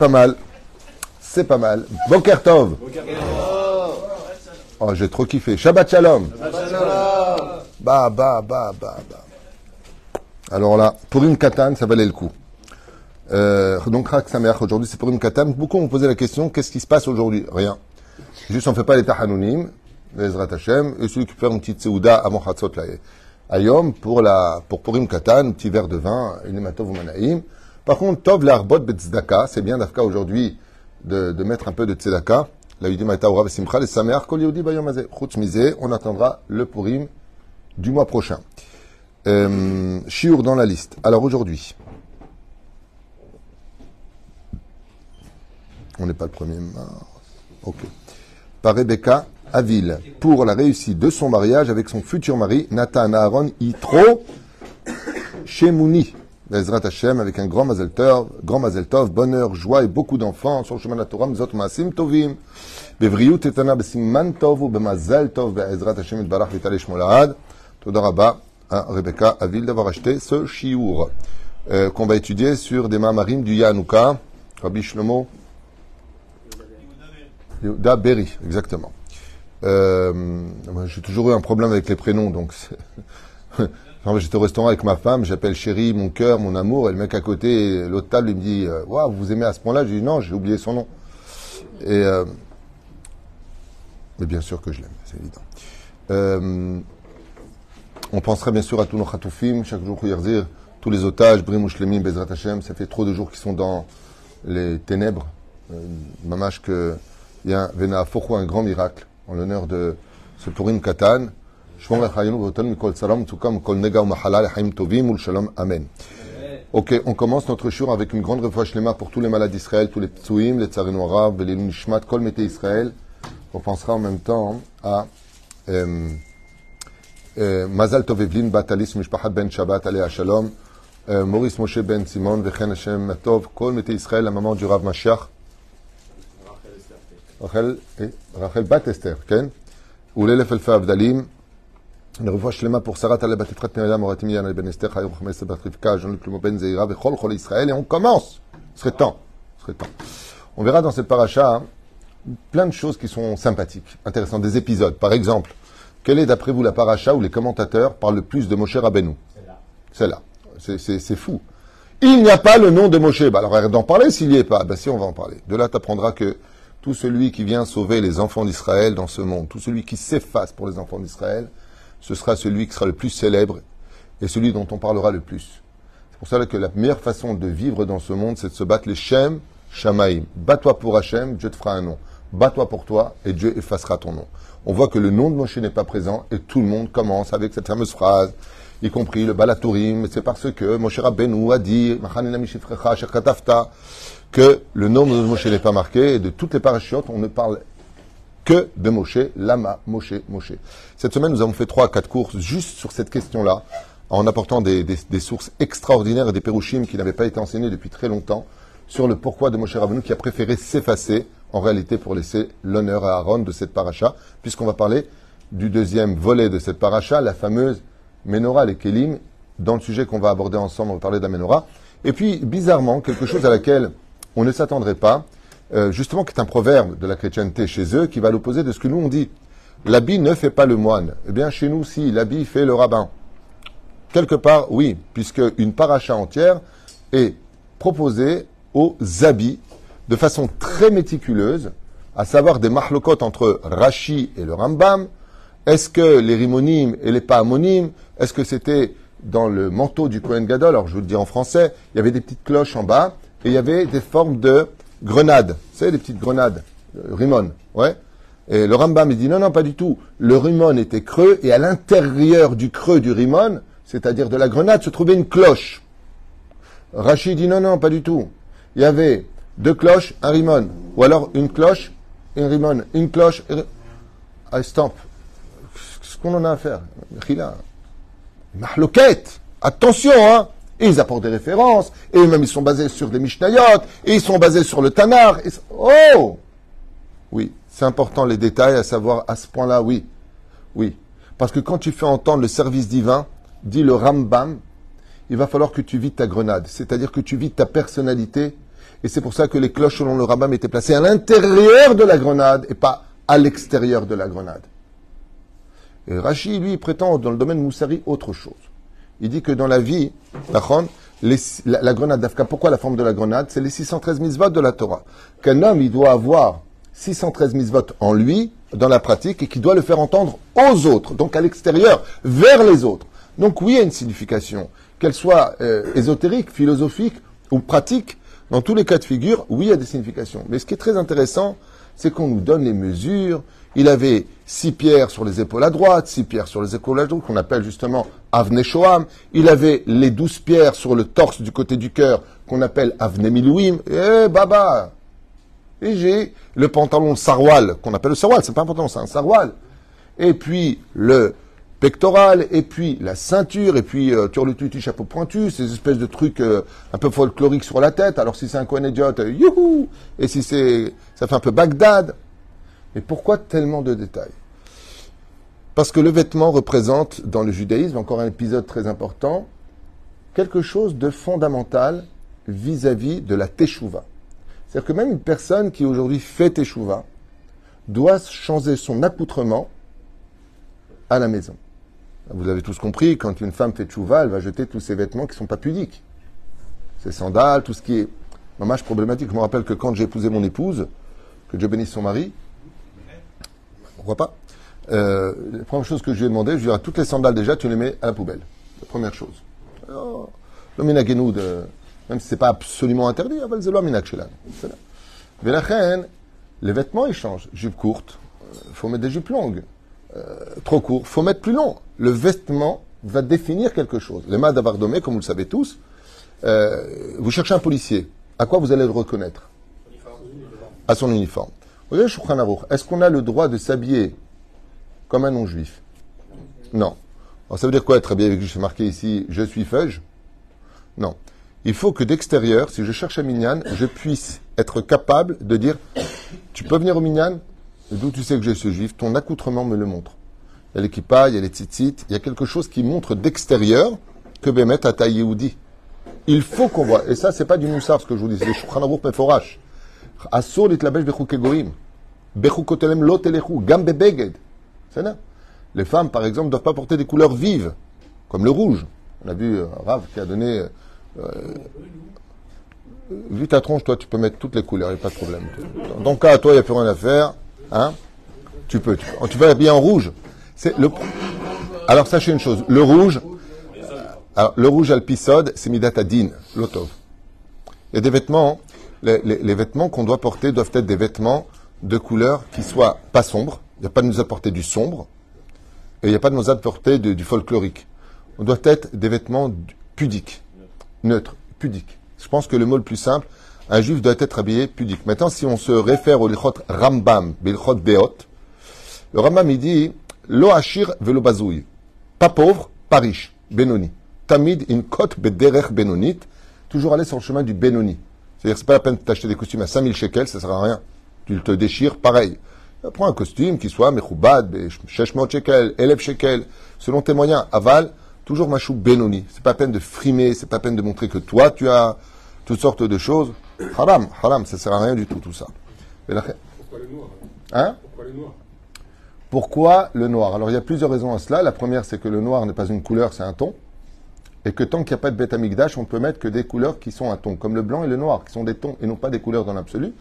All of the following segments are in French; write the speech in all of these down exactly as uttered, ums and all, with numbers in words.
Pas mal. C'est pas mal. Bokertov. Oh, j'ai trop kiffé. Shabbat Shalom. Bah, bah, bah, bah, bah. Alors là, pour une katane, ça valait le coup. Euh, donc, Rak Sameach, aujourd'hui, c'est pour une katane. Beaucoup m'ont posé la question, qu'est-ce qui se passe aujourd'hui? Rien. Juste, on ne fait pas les tahanounim, les Ezrat Hachem, et celui qui fait une petite séhouda avant chatzot, là, ayom, pour la, pour pourrime katane, petit verre de vin, une matov ou manaïe. Par contre, tov l'harbot bezdaka, c'est bien d'afka aujourd'hui de, de mettre un peu de tzedaka. La Yudi Maïtaoura Vesimchal et Sameach Kol Yehudi Bayom Hazeh. Chutz Mizeh, on attendra le pourrime du mois prochain. Euh, Shiur dans la liste. Alors aujourd'hui, on n'est pas le premier mars. Ok. Par Rebecca Avil, pour la réussite de son mariage avec son futur mari, Nathan Aaron Itro Shemouni. Ezrat Hachem avec un grand mazel tov, grand mazel tov, bonheur, joie et beaucoup d'enfants sur le chemin de la Torah, mizot maasim tovim, bevriyut tetana besimman tov ou bemazel tov be'ezrat Hachem itbarach vital shmo lahad. Toda rabba à Rebecca Avil d'avoir acheté ce shiur euh, qu'on va étudier sur des mamarim du Yanouka, Rabbi Shlomo Yehuda Berry, exactement. Euh, j'ai toujours eu un problème avec les prénoms, donc j'étais au restaurant avec ma femme, j'appelle chérie, mon cœur, mon amour, et le mec à côté, l'autre table, il me dit « Waouh, vous aimez à ce point-là » Je dis « Non, j'ai oublié son nom. » Et euh, mais bien sûr que je l'aime, c'est évident. Euh, on penserait bien sûr à tous nos chatoufim, chaque jour, tous les otages, Brim Ushlemim, Bezrat Hashem, ça fait trop de jours qu'ils sont dans les ténèbres. Euh, Mamash que il y a Vena Fokhou, un grand miracle, en l'honneur de ce Purim Katan. Amen. Ok, on commence notre shiur avec une grande réfouach lema pour tous les malades d'Israël, tous les ptsuim, les tsarinu arab, les nishmat, kol mete Israël. On pensera en même temps à Mazal Tov Evlin Batalis Mishpahat Ben Shabbat Aleh Shalom, Maurice Moshe Ben Simon, Vechen Hashem Matov, kol mete Israël, la maman du Rav Mashiach, Rachel Rachel Bat Esther, Ken, ou l'élève Elfa Avdalim. Une revoie Shlema pour Sarah Taleb Batitrat Miriam Oratim Yann Al Ben Esther Hayom Khames Batrifka Jean-Luc Lemo Ben Zeira Bechol Chol Israël, et on commence. Ce serait temps, ce serait temps. On verra dans cette paracha hein, plein de choses qui sont sympathiques, intéressantes, des épisodes. Par exemple, quelle est d'après vous la paracha où les commentateurs parlent le plus de Moshe Rabbenu? Celle-là. Celle-là. C'est, c'est fou. Il n'y a pas le nom de Moshe. Bah, alors d'en parler s'il n'y est pas. Bah si, on va en parler. De là, tu apprendras que tout celui qui vient sauver les enfants d'Israël dans ce monde, tout celui qui s'efface pour les enfants d'Israël, ce sera celui qui sera le plus célèbre et celui dont on parlera le plus. C'est pour cela que la meilleure façon de vivre dans ce monde, c'est de se battre les Shem, Shamaïm. Bats-toi pour Hachem, Dieu te fera un nom. Bats-toi pour toi et Dieu effacera ton nom. On voit que le nom de Moshe n'est pas présent et tout le monde commence avec cette fameuse phrase, y compris le Balatourim. C'est parce que Moshe Rabbenu a dit que le nom de Moshe n'est pas marqué et de toutes les parachutes, on ne parle que de Moshe, Lama, Moshe, Moshe. Cette semaine, nous avons fait trois à quatre courses juste sur cette question-là, en apportant des, des, des sources extraordinaires et des pérouchim qui n'avaient pas été enseignés depuis très longtemps sur le pourquoi de Moshe Rabbenu qui a préféré s'effacer, en réalité, pour laisser l'honneur à Aaron de cette paracha, puisqu'on va parler du deuxième volet de cette paracha, la fameuse Ménorah, les Kélim, dans le sujet qu'on va aborder ensemble, on va parler de la Ménorah. Et puis, bizarrement, quelque chose à laquelle on ne s'attendrait pas, Euh, justement, qui est un proverbe de la chrétienté chez eux, qui va à l'opposé de ce que nous on dit. L'habit ne fait pas le moine. Eh bien, chez nous, si, l'habit fait le rabbin. Quelque part, oui, puisque une paracha entière est proposée aux habits de façon très méticuleuse, à savoir des mahlokot entre Rashi et le Rambam. Est-ce que les rimonimes et les pahamonimes, est-ce que c'était dans le manteau du Kohen Gadol? Alors, je vous le dis en français, il y avait des petites cloches en bas et il y avait des formes de grenades, vous savez, les petites grenades, Rimon, ouais. Et le Rambam, il dit non, non, pas du tout. Le Rimon était creux, et à l'intérieur du creux du Rimon, c'est-à-dire de la grenade, se trouvait une cloche. Rashi dit non, non, pas du tout. Il y avait deux cloches, un Rimon. Ou alors une cloche, un Rimon, une cloche, un... Ah, stop. Qu'est-ce qu'on en a à faire? Khila. Mahloquette. Attention, hein. Et ils apportent des références, et eux-mêmes ils sont basés sur des Mishnayot, et ils sont basés sur le Tanar. Et... Oh! Oui, c'est important les détails, à savoir à ce point-là, oui. Oui. Parce que quand tu fais entendre le service divin, dit le Rambam, il va falloir que tu vides ta grenade, c'est-à-dire que tu vides ta personnalité, Et c'est pour ça que les cloches selon le Rambam étaient placées à l'intérieur de la grenade et pas à l'extérieur de la grenade. Et Rashi, lui, prétend dans le domaine Moussari autre chose. Il dit que dans la vie, les, la, la grenade d'Afka, pourquoi la forme de la grenade? C'est les six cent treize mitzvot de la Torah. Qu'un homme, il doit avoir six cent treize mitzvot en lui, dans la pratique, et qu'il doit le faire entendre aux autres, donc à l'extérieur, vers les autres. Donc oui, il y a une signification, qu'elle soit euh, ésotérique, philosophique ou pratique, dans tous les cas de figure, oui, il y a des significations. Mais ce qui est très intéressant, c'est qu'on nous donne les mesures. Il avait six pierres sur les épaules à droite, six pierres sur les épaules à gauche, qu'on appelle justement Avnei Shoham. Il avait les douze pierres sur le torse du côté du cœur, qu'on appelle Avnei Milouim. Eh, baba! Et j'ai le pantalon saroual, qu'on appelle le saroual, c'est pas un pantalon, c'est un saroual. Et puis le pectoral, et puis la ceinture, et puis euh, turlututu, chapeau pointu, ces espèces de trucs euh, un peu folkloriques sur la tête. Alors si c'est un Kohen Gadol, euh, youhou! Et si c'est, ça fait un peu Bagdad. Mais pourquoi tellement de détails? Parce que le vêtement représente, dans le judaïsme, encore un épisode très important, quelque chose de fondamental vis-à-vis de la teshuvah. C'est-à-dire que même une personne qui aujourd'hui fait teshuvah doit changer son accoutrement à la maison. Vous avez tous compris, quand une femme fait teshuvah, elle va jeter tous ses vêtements qui ne sont pas pudiques. Ses sandales, tout ce qui est mamage problématique. Je me rappelle que quand j'ai épousé mon épouse, que Dieu bénisse son mari, pourquoi pas, euh, la première chose que je lui ai demandé, je lui ai dit, ah, toutes les sandales déjà, tu les mets à la poubelle. La première chose. Oh, le minagénoud, même si ce n'est pas absolument interdit, les vêtements, ils changent. Jupe courte, il faut mettre des jupes longues. Euh, trop court, il faut mettre plus long. Le vêtement va définir quelque chose. Les mains d'avardomé, comme vous le savez tous, euh, vous cherchez un policier. À quoi vous allez le reconnaître? À son uniforme. Regardez, Shulchan Aruch, est-ce qu'on a le droit de s'habiller comme un non-juif? Non. Alors ça veut dire quoi être habillé avec, je suis marqué ici, je suis feuge? Non. Il faut que d'extérieur, si je cherche un minyan, je puisse être capable de dire « Tu peux venir au minyan ?» D'où tu sais que je suis juif, ton accoutrement me le montre. Il y a les kippa, il y a les tzitzit, il y a quelque chose qui montre d'extérieur que Bémet a taillé ou dit. Il faut qu'on voit. Et ça, c'est pas du moussar, ce que je vous dis, c'est le Shulchan Aruch Meforash. Asur litlabesh bechuk egoim. Bechukotelem lotelechu. Gambe beged. C'est là. Les femmes, par exemple, ne doivent pas porter des couleurs vives, comme le rouge. On a vu Rav qui a donné... Euh, vu ta tronche, toi, tu peux mettre toutes les couleurs, il n'y a pas de problème. Dans ton cas, toi, il n'y a plus rien à faire. Hein? Tu peux. Tu peux, tu peux habiller en rouge. C'est le... Alors, sachez une chose. Le rouge, alors, le rouge alpisode, c'est midat adin, l'otov. Il y a des vêtements, les, les, les vêtements qu'on doit porter doivent être des vêtements de couleur qui soient pas sombres. Il n'y a pas de nous apporter du sombre. Et il n'y a pas de nous apporter du, du folklorique. On doit être des vêtements pudiques. Neutre, pudique. Je pense que le mot le plus simple, un juif doit être habillé pudique. Maintenant, si on se réfère au l'ilchot Rambam, l'ilchot Beot, le Rambam, il dit, lo hachir velo bazouy. Pas pauvre, pas riche. Benoni. Tamid in kot bederech benonit. Toujours aller sur le chemin du benoni. C'est-à-dire, c'est pas la peine de t'acheter des costumes à cinq mille shekels, ça sert à rien. Tu te déchires, pareil. Prends un costume qui soit mechoubad, sheshmot shekels, elef shekels, selon tes moyens, aval. Toujours machou benoni. C'est pas peine de frimer, c'est pas peine de montrer que toi tu as toutes sortes de choses. Haram, haram, ça sert à rien du tout tout ça. Mais la... Pourquoi le noir? Hein? Pourquoi le noir? Pourquoi le noir? Alors il y a plusieurs raisons à cela. La première, c'est que le noir n'est pas une couleur, c'est un ton, et que tant qu'il n'y a pas de Beit HaMikdash, on peut mettre que des couleurs qui sont un ton, comme le blanc et le noir, qui sont des tons et non pas des couleurs dans l'absolu.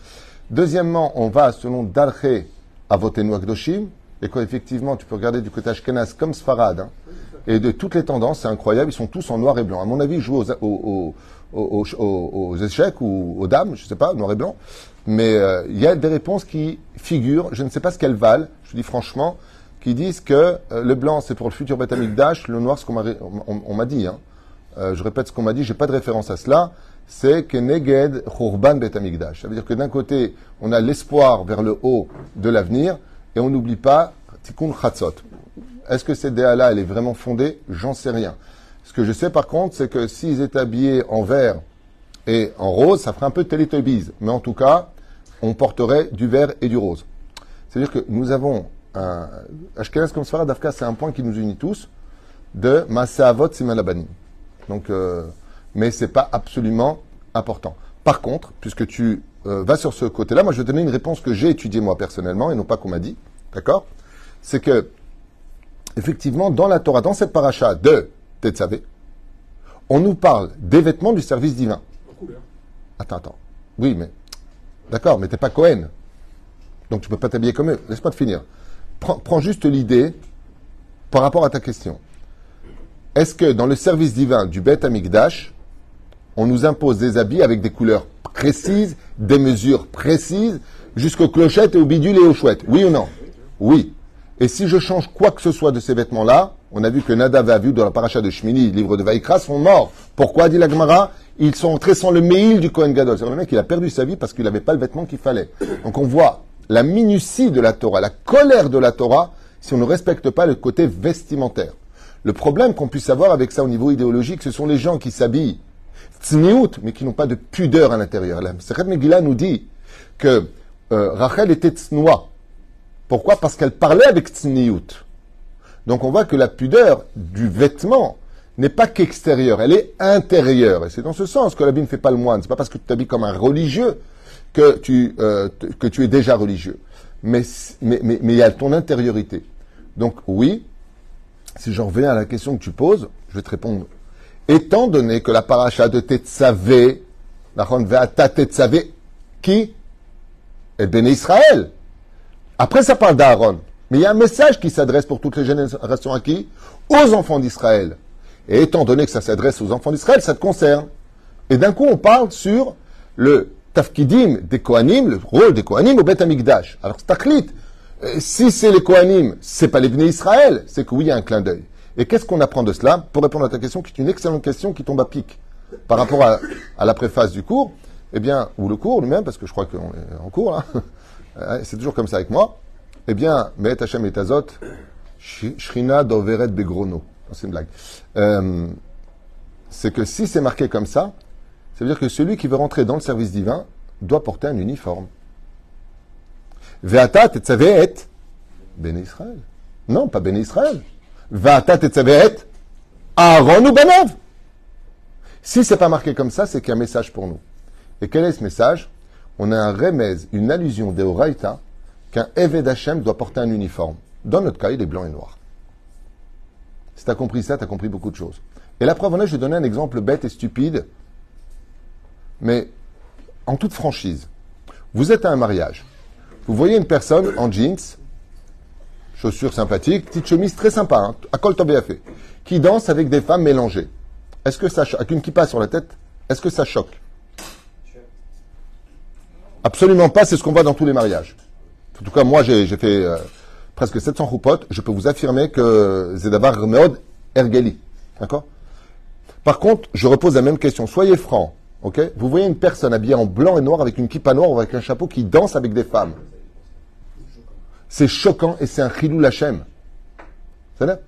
Deuxièmement, on va selon Darché à voter Noakdoshim, et quoi effectivement, tu peux regarder du côté Ashkenaz comme Sfarad. Hein, et de toutes les tendances, c'est incroyable, ils sont tous en noir et blanc. À mon avis, ils jouent aux, aux, aux, aux, aux échecs ou aux dames, je ne sais pas, noir et blanc. Mais il euh, y a des réponses qui figurent, je ne sais pas ce qu'elles valent, je dis franchement, qui disent que euh, le blanc, c'est pour le futur Beit HaMikdash, le noir, ce qu'on m'a, on, on m'a dit. Hein. Euh, je répète ce qu'on m'a dit, je n'ai pas de référence à cela. C'est que Neged Khurban Beit HaMikdash. Ça veut dire que d'un côté, on a l'espoir vers le haut de l'avenir, et on n'oublie pas Tikkun Chatzot. Est-ce que cette D A-là, elle est vraiment fondée? J'en sais rien. Ce que je sais, par contre, c'est que s'ils étaient habillés en vert et en rose, ça ferait un peu Teletubbies. Mais en tout cas, on porterait du vert et du rose. C'est-à-dire que nous avons un... Ashkenaz comme Sfarad, Dafka, c'est un point qui nous unit tous, de Maaseh Avot Siman Labanim. Donc, euh, mais c'est pas absolument important. Par contre, puisque tu euh, vas sur ce côté-là, moi je vais te donner une réponse que j'ai étudiée moi personnellement et non pas qu'on m'a dit, d'accord? C'est que, effectivement, dans la Torah, dans cette paracha de Tetzavé, on nous parle des vêtements du service divin. Attends, attends. Oui, mais... D'accord, mais t'es pas Cohen. Donc tu peux pas t'habiller comme eux. Laisse-moi te finir. Prends, prends juste l'idée par rapport à ta question. Est-ce que dans le service divin du Beit HaMikdash, on nous impose des habits avec des couleurs précises, des mesures précises, jusqu'aux clochettes et aux bidules et aux chouettes? Oui ou non? Oui. Et si je change quoi que ce soit de ces vêtements-là, on a vu que Nadav et Avihu dans la paracha de Shemini, livre de Vaïkra, sont morts. Pourquoi, dit la Gemara? Ils sont entrés sans le Meil du Kohen Gadol. C'est-à-dire le mec, il a perdu sa vie parce qu'il n'avait pas le vêtement qu'il fallait. Donc on voit la minutie de la Torah, la colère de la Torah, si on ne respecte pas le côté vestimentaire. Le problème qu'on puisse avoir avec ça au niveau idéologique, ce sont les gens qui s'habillent tzniut, mais qui n'ont pas de pudeur à l'intérieur. La Masechet Megillah nous dit que euh, Rachel était tznoua. Pourquoi? Parce qu'elle parlait avec tzniut. Donc on voit que la pudeur du vêtement n'est pas qu'extérieure, elle est intérieure. Et c'est dans ce sens que l'habit ne fait pas le moine. C'est pas parce que tu t'habilles comme un religieux que tu, euh, que tu es déjà religieux. Mais mais, mais, mais il y a ton intériorité. Donc oui, si j'en reviens à la question que tu poses, je vais te répondre. Étant donné que la paracha de Tetzavé, la Ronveata Tetzavé, qui est béni Israël. Après, ça parle d'Aaron. Mais il y a un message qui s'adresse pour toutes les générations à qui? Aux enfants d'Israël. Et étant donné que ça s'adresse aux enfants d'Israël, ça te concerne. Et d'un coup, on parle sur le tafkidim des Kohanim, le rôle des Kohanim au Beit HaMikdash. Alors, tachlit, si c'est les Kohanim, c'est pas les Bnei Israël, c'est que oui, il y a un clin d'œil. Et qu'est-ce qu'on apprend de cela? Pour répondre à ta question, qui est une excellente question qui tombe à pic par rapport à, à la préface du cours, eh bien, ou le cours lui-même, parce que je crois qu'on est en cours, là. C'est toujours comme ça avec moi. Eh bien, Meit Hashem et Tazot, Shrina Doveret Begrono. C'est une blague. Euh, c'est que si c'est marqué comme ça, ça veut dire que celui qui veut rentrer dans le service divin doit porter un uniforme. Ve'ata tetzavé et Béné Israël. Non, pas Béné Israël. Ve'ata tetzavé et Aaron ou Benav. Si c'est pas marqué comme ça, c'est qu'il y a un message pour nous. Et quel est ce message? On a un remèze, une allusion des Horaïta, qu'un Eved Hashem doit porter un uniforme. Dans notre cas, il est blanc et noir. Si tu as compris ça, tu as compris beaucoup de choses. Et la preuve en est, je vais donner un exemple bête et stupide, mais en toute franchise. Vous êtes à un mariage. Vous voyez une personne en jeans, chaussures sympathiques, petite chemise très sympa, hein, à col tombé, qui danse avec des femmes mélangées. Est-ce que ça choque? Avec une kippa sur la tête, est-ce que ça choque? Absolument pas, c'est ce qu'on voit dans tous les mariages. En tout cas, moi, j'ai, j'ai fait euh, presque sept cents roupotes. Je peux vous affirmer que Zedavar Meod Ergeli. D'accord? Par contre, je repose la même question. Soyez francs, ok? Vous voyez une personne habillée en blanc et noir avec une kippa noire ou avec un chapeau qui danse avec des femmes. C'est choquant et c'est un chilou Lachem. C'est là?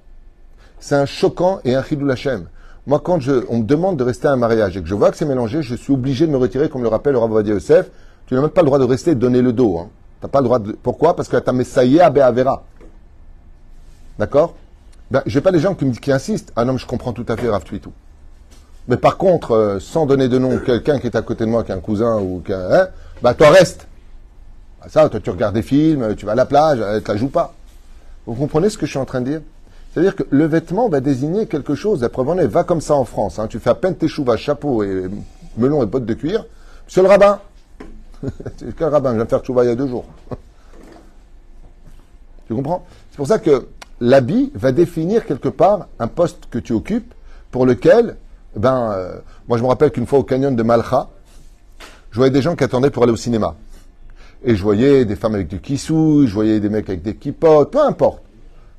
C'est un choquant et un chilou Lachem. Moi, quand je, on me demande de rester à un mariage et que je vois que c'est mélangé, je suis obligé de me retirer, comme le rappelle le Rav Ovadia Yosef. Tu n'as même pas le droit de rester et de donner le dos. Hein. Tu n'as pas le droit de... Pourquoi? Parce que tu as Messaïa Be'avera. D'accord? Ben, je n'ai pas des gens qui, me... qui insistent. Ah non, mais je comprends tout à fait, Rav Tuitou. Mais par contre, euh, sans donner de nom à quelqu'un qui est à côté de moi, qui est un cousin ou qui est un... Hein, ben, toi, reste. Ben, ça, toi, tu regardes des films, tu vas à la plage, tu la joues pas. Vous comprenez ce que je suis en train de dire? C'est-à-dire que le vêtement va désigner quelque chose. La preuve en est, va comme ça en France. Hein. Tu fais à peine teshuvah, chapeau et melon et bottes de cuir. Monsieur le rabbin, c'est quel rabbin? Je viens de faire teshuvah il y a deux jours. Tu comprends? C'est pour ça que l'habit va définir quelque part un poste que tu occupes, pour lequel, ben, euh, moi je me rappelle qu'une fois au canyon de Malcha, je voyais des gens qui attendaient pour aller au cinéma. Et je voyais des femmes avec du kissou, je voyais des mecs avec des kippotes, peu importe.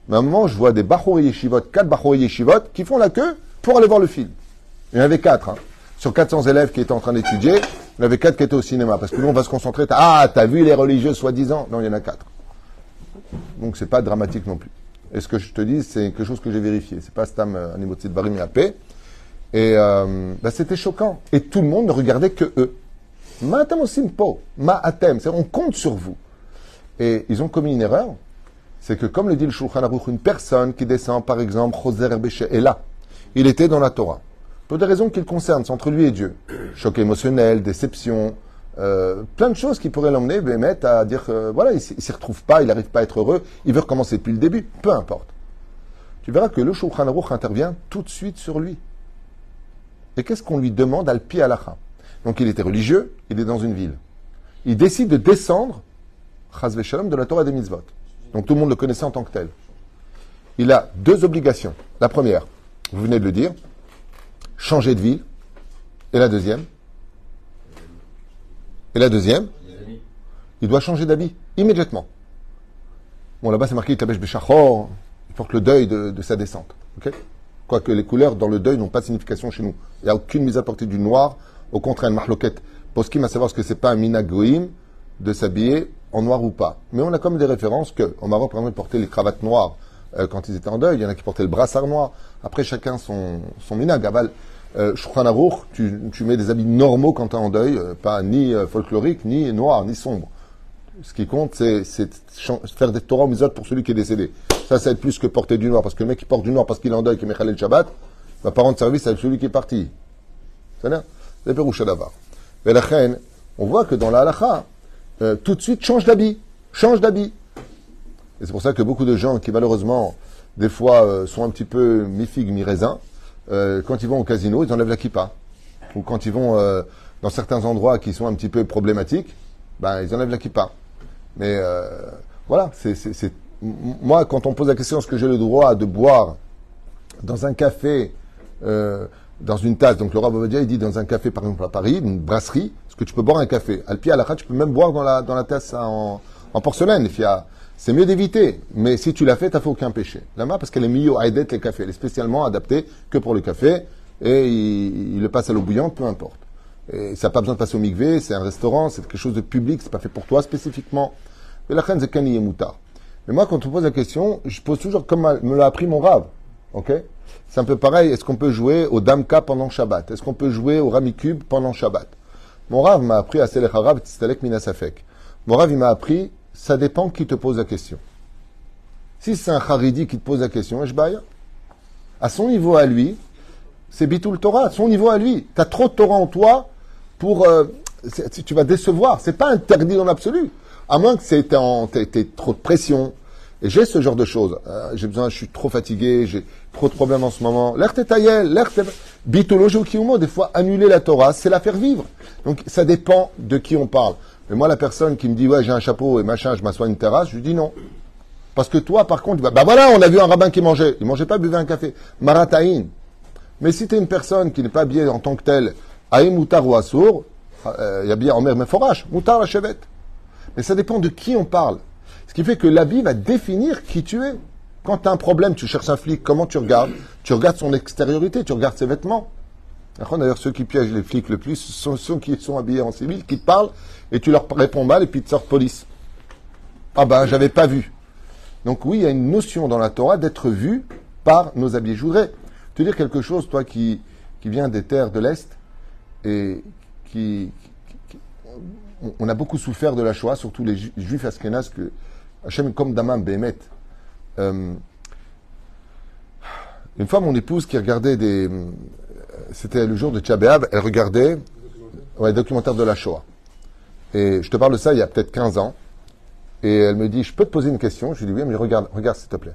Mais à un moment, je vois des bachouri yeshivot, quatre bachouri yeshivot, qui font la queue pour aller voir le film. Il y en avait quatre, hein. Sur quatre cents élèves qui étaient en train d'étudier, il y en avait quatre qui étaient au cinéma. Parce que nous, on va se concentrer. Ah, t'as vu les religieux soi-disant? Non, il y en a quatre. Donc, c'est pas dramatique non plus. Et ce que je te dis, c'est quelque chose que j'ai vérifié. C'est pas Stam Animotid Barim et la paix. Et euh, bah, c'était choquant. Et tout le monde ne regardait que eux. Ma'atem osimpo, ma'atem. C'est-à-dire, on compte sur vous. Et ils ont commis une erreur. C'est que, comme le dit le Shulchan Aruch, une personne qui descend, par exemple, Choser Beshe'ela, il était dans la Torah. pour des raisons qui le concernent, c'est entre lui et Dieu. Choc émotionnel, déception, euh, plein de choses qui pourraient l'emmener, Bémet, à dire euh, voilà, il ne s'y retrouve pas, il n'arrive pas à être heureux, il veut recommencer depuis le début, peu importe. Tu verras que le Shulchan Aruch intervient tout de suite sur lui. Et qu'est-ce qu'on lui demande à l'pi halakha? Donc il était religieux, il est dans une ville. Il décide de descendre, chazve shalom, de la Torah des mitzvot. Donc tout le monde le connaissait en tant que tel. Il a deux obligations. La première, vous venez de le dire, changer de ville. Et la deuxième Et la deuxième il doit changer d'habit, immédiatement. Bon, là-bas c'est marqué « Tabesh Beshachor », il porte le deuil de, de sa descente. Okay? Quoique les couleurs dans le deuil n'ont pas de signification chez nous. Il n'y a aucune mise à portée du noir. Au contraire, une mahloquette poskim à savoir ce que c'est pas un minagoïm de s'habiller en noir ou pas. Mais on a comme des références que, au Maroc, par exemple, ils portaient les cravates noires euh, quand ils étaient en deuil. Il y en a qui portaient le brassard noir. Après, chacun son, son minag. Aval, euh, Shulchan Aruch, tu, tu mets des habits normaux quand tu es en deuil, euh, pas ni euh, folklorique, ni noir, ni sombre. Ce qui compte, c'est, c'est faire des Torah aux mitzvot pour celui qui est décédé. Ça, ça va être plus que porter du noir. Parce que le mec qui porte du noir parce qu'il est en deuil, qui met Khalil Shabbat, va pas rendre service à celui qui est parti. C'est bien. Les Péroucha d'Avar. Mais la reine, on voit que dans la halakha, euh, tout de suite, change d'habit. Change d'habit. Et c'est pour ça que beaucoup de gens qui, malheureusement, des fois, euh, sont un petit peu mi-figue, mi-raisin, euh, quand ils vont au casino, ils enlèvent la kippa. Ou quand ils vont euh, dans certains endroits qui sont un petit peu problématiques, ben, ils enlèvent la kippa. Mais euh, voilà, c'est, c'est, c'est... moi, quand on me pose la question, est-ce que j'ai le droit de boire dans un café euh, dans une tasse, donc le Rav Ovadia, il dit dans un café, par exemple à Paris, une brasserie, est-ce que tu peux boire un café? Al pi halakha, tu peux même boire dans la, dans la tasse en, en porcelaine, fia. C'est mieux d'éviter, mais si tu l'as fait, tu n'as fait aucun péché. La main, parce qu'elle est mis au haïdet les cafés, elle est spécialement adaptée que pour le café, et il, il le passe à l'eau bouillante, peu importe. Et ça n'a pas besoin de passer au mikvé, c'est un restaurant, c'est quelque chose de public, c'est pas fait pour toi spécifiquement. Mais la c'est kani et moutard. Mais moi, quand on pose la question, je pose toujours comme me l'a appris mon Rav, ok? C'est un peu pareil, est-ce qu'on peut jouer au Damka pendant Shabbat? Est-ce qu'on peut jouer au Ramikub pendant Shabbat? Mon Rav m'a appris à Selech Harav, Tistalek Minasafek. Mon Rav, il m'a appris, ça dépend qui te pose la question. Si c'est un Haridi qui te pose la question, Eshbaïa, à son niveau à lui, c'est Bitoul Torah, à son niveau à lui. T'as trop de Torah en toi pour. Euh, tu vas décevoir. C'est pas interdit dans l'absolu. À moins que t'aies, t'aies, t'aies trop de pression. Et j'ai ce genre de choses. Euh, j'ai besoin, je suis trop fatigué, j'ai trop de problèmes en ce moment. L'air tétaïel, l'air tétaïel. Bitolojo kiumo, des fois, annuler la Torah, c'est la faire vivre. Donc, ça dépend de qui on parle. Mais moi, la personne qui me dit, ouais, j'ai un chapeau et machin, je m'assois à une terrasse, je lui dis non. Parce que toi, par contre, bah, bah voilà, on a vu un rabbin qui mangeait. Il mangeait pas, buvait un café. Marataïn. Mais si t'es une personne qui n'est pas habillée en tant que telle, aïm moutar ou assour, il y a bien en mer, mais forage, moutar la chevette. Mais ça dépend de qui on parle. Ce qui fait que l'habit va définir qui tu es. Quand tu as un problème, tu cherches un flic, comment tu regardes? Tu regardes son extériorité, tu regardes ses vêtements. D'ailleurs, ceux qui piègent les flics le plus sont ceux qui sont habillés en civil, qui te parlent, et tu leur réponds mal, et puis ils te sortent police. Ah ben, j'avais pas vu. Donc oui, il y a une notion dans la Torah d'être vu par nos habits. Je voudrais te dire quelque chose, toi qui, qui viens des terres de l'Est, et qui, qui, qui... On a beaucoup souffert de la Shoah, surtout les Juifs askénazes que... Hachem comme Damam Bémet. Euh, une fois, mon épouse qui regardait des... C'était le jour de Tchabéab, elle regardait ouais, le documentaire de la Shoah. Et je te parle de ça il y a peut-être quinze ans. Et elle me dit, je peux te poser une question? Je lui dis, oui, mais regarde, regarde s'il te plaît.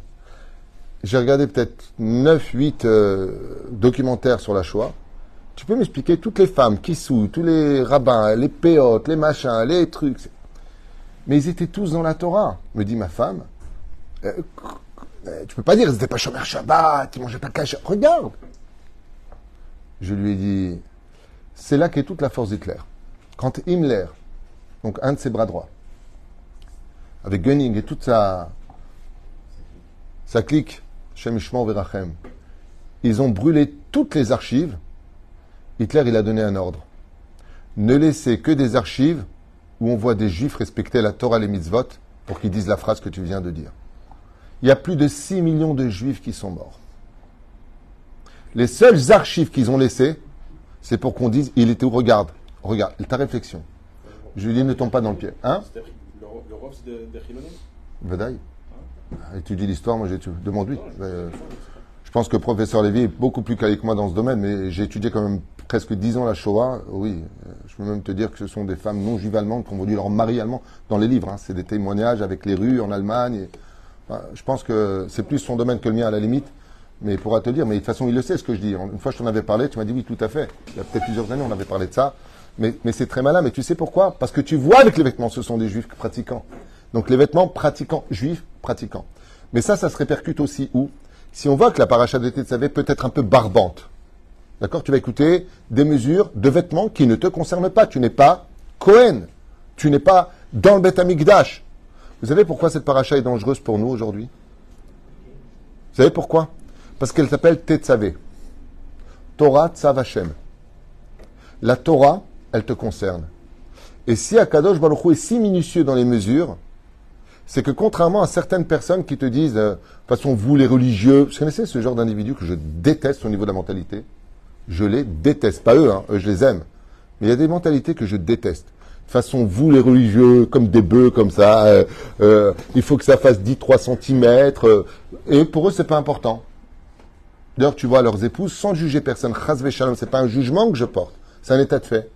J'ai regardé peut-être neuf, huit euh, documentaires sur la Shoah. Tu peux m'expliquer toutes les femmes qui souillent, tous les rabbins, les péotes, les machins, les trucs... Mais ils étaient tous dans la Torah, me dit ma femme. Euh, tu peux pas dire, ils n'étaient pas chômeurs Shabbat, ils mangeaient pas caché. Regarde! Je lui ai dit, c'est là qu'est toute la force d'Hitler. Quand Himmler, donc un de ses bras droits, avec Göring et toute sa, sa clique, Shem Shmo Verachem, ils ont brûlé toutes les archives. Hitler, il a donné un ordre. Ne laissez que des archives où on voit des Juifs respecter la Torah et les mitzvot pour qu'ils disent la phrase que tu viens de dire. Il y a plus de six millions de Juifs qui sont morts. Les seules archives qu'ils ont laissées, c'est pour qu'on dise, il était où? Regarde, regarde, ta réflexion. Je lui dis, ne tombe pas dans le pied. Hein? Le Rav, c'est de Chilonim? Vadaï. Étudie l'histoire, moi, demande-lui. Je pense que professeur Lévy est beaucoup plus calé que moi dans ce domaine, mais j'ai étudié quand même presque dix ans la Shoah. Oui, je peux même te dire que ce sont des femmes non juives allemandes qui ont vendu leur mari allemand dans les livres. Hein. C'est des témoignages avec les rues en Allemagne. Et... Enfin, je pense que c'est plus son domaine que le mien à la limite, mais il pourra te dire. Mais de toute façon, il le sait ce que je dis. Une fois, je t'en avais parlé, tu m'as dit oui, tout à fait. Il y a peut-être plusieurs années, on avait parlé de ça. Mais, mais c'est très malin. Mais tu sais pourquoi? Parce que tu vois avec les vêtements, ce sont des juifs pratiquants. Donc les vêtements pratiquants, juifs pratiquants. Mais ça, ça se répercute aussi où? Si on voit que la paracha de Tetzavé peut être un peu barbante. D'accord? Tu vas écouter des mesures de vêtements qui ne te concernent pas. Tu n'es pas Kohen. Tu n'es pas dans le Beit HaMikdash. Vous savez pourquoi cette paracha est dangereuse pour nous aujourd'hui? Vous savez pourquoi? Parce qu'elle s'appelle Tetzavé. Torah Tzav Hashem. La Torah, elle te concerne. Et si Akadosh Baruch Hu est si minutieux dans les mesures, c'est que contrairement à certaines personnes qui te disent, de euh, toute façon, vous les religieux, vous connaissez ce genre d'individus que je déteste au niveau de la mentalité? Je les déteste. Pas eux, hein, eux, je les aime. Mais il y a des mentalités que je déteste. De toute façon, vous les religieux, comme des bœufs, comme ça, euh, euh, il faut que ça fasse dix à trois centimètres. Euh, et pour eux, c'est pas important. D'ailleurs, tu vois, leurs épouses, sans juger personne, chazvé shalom, c'est pas un jugement que je porte, c'est un état de fait.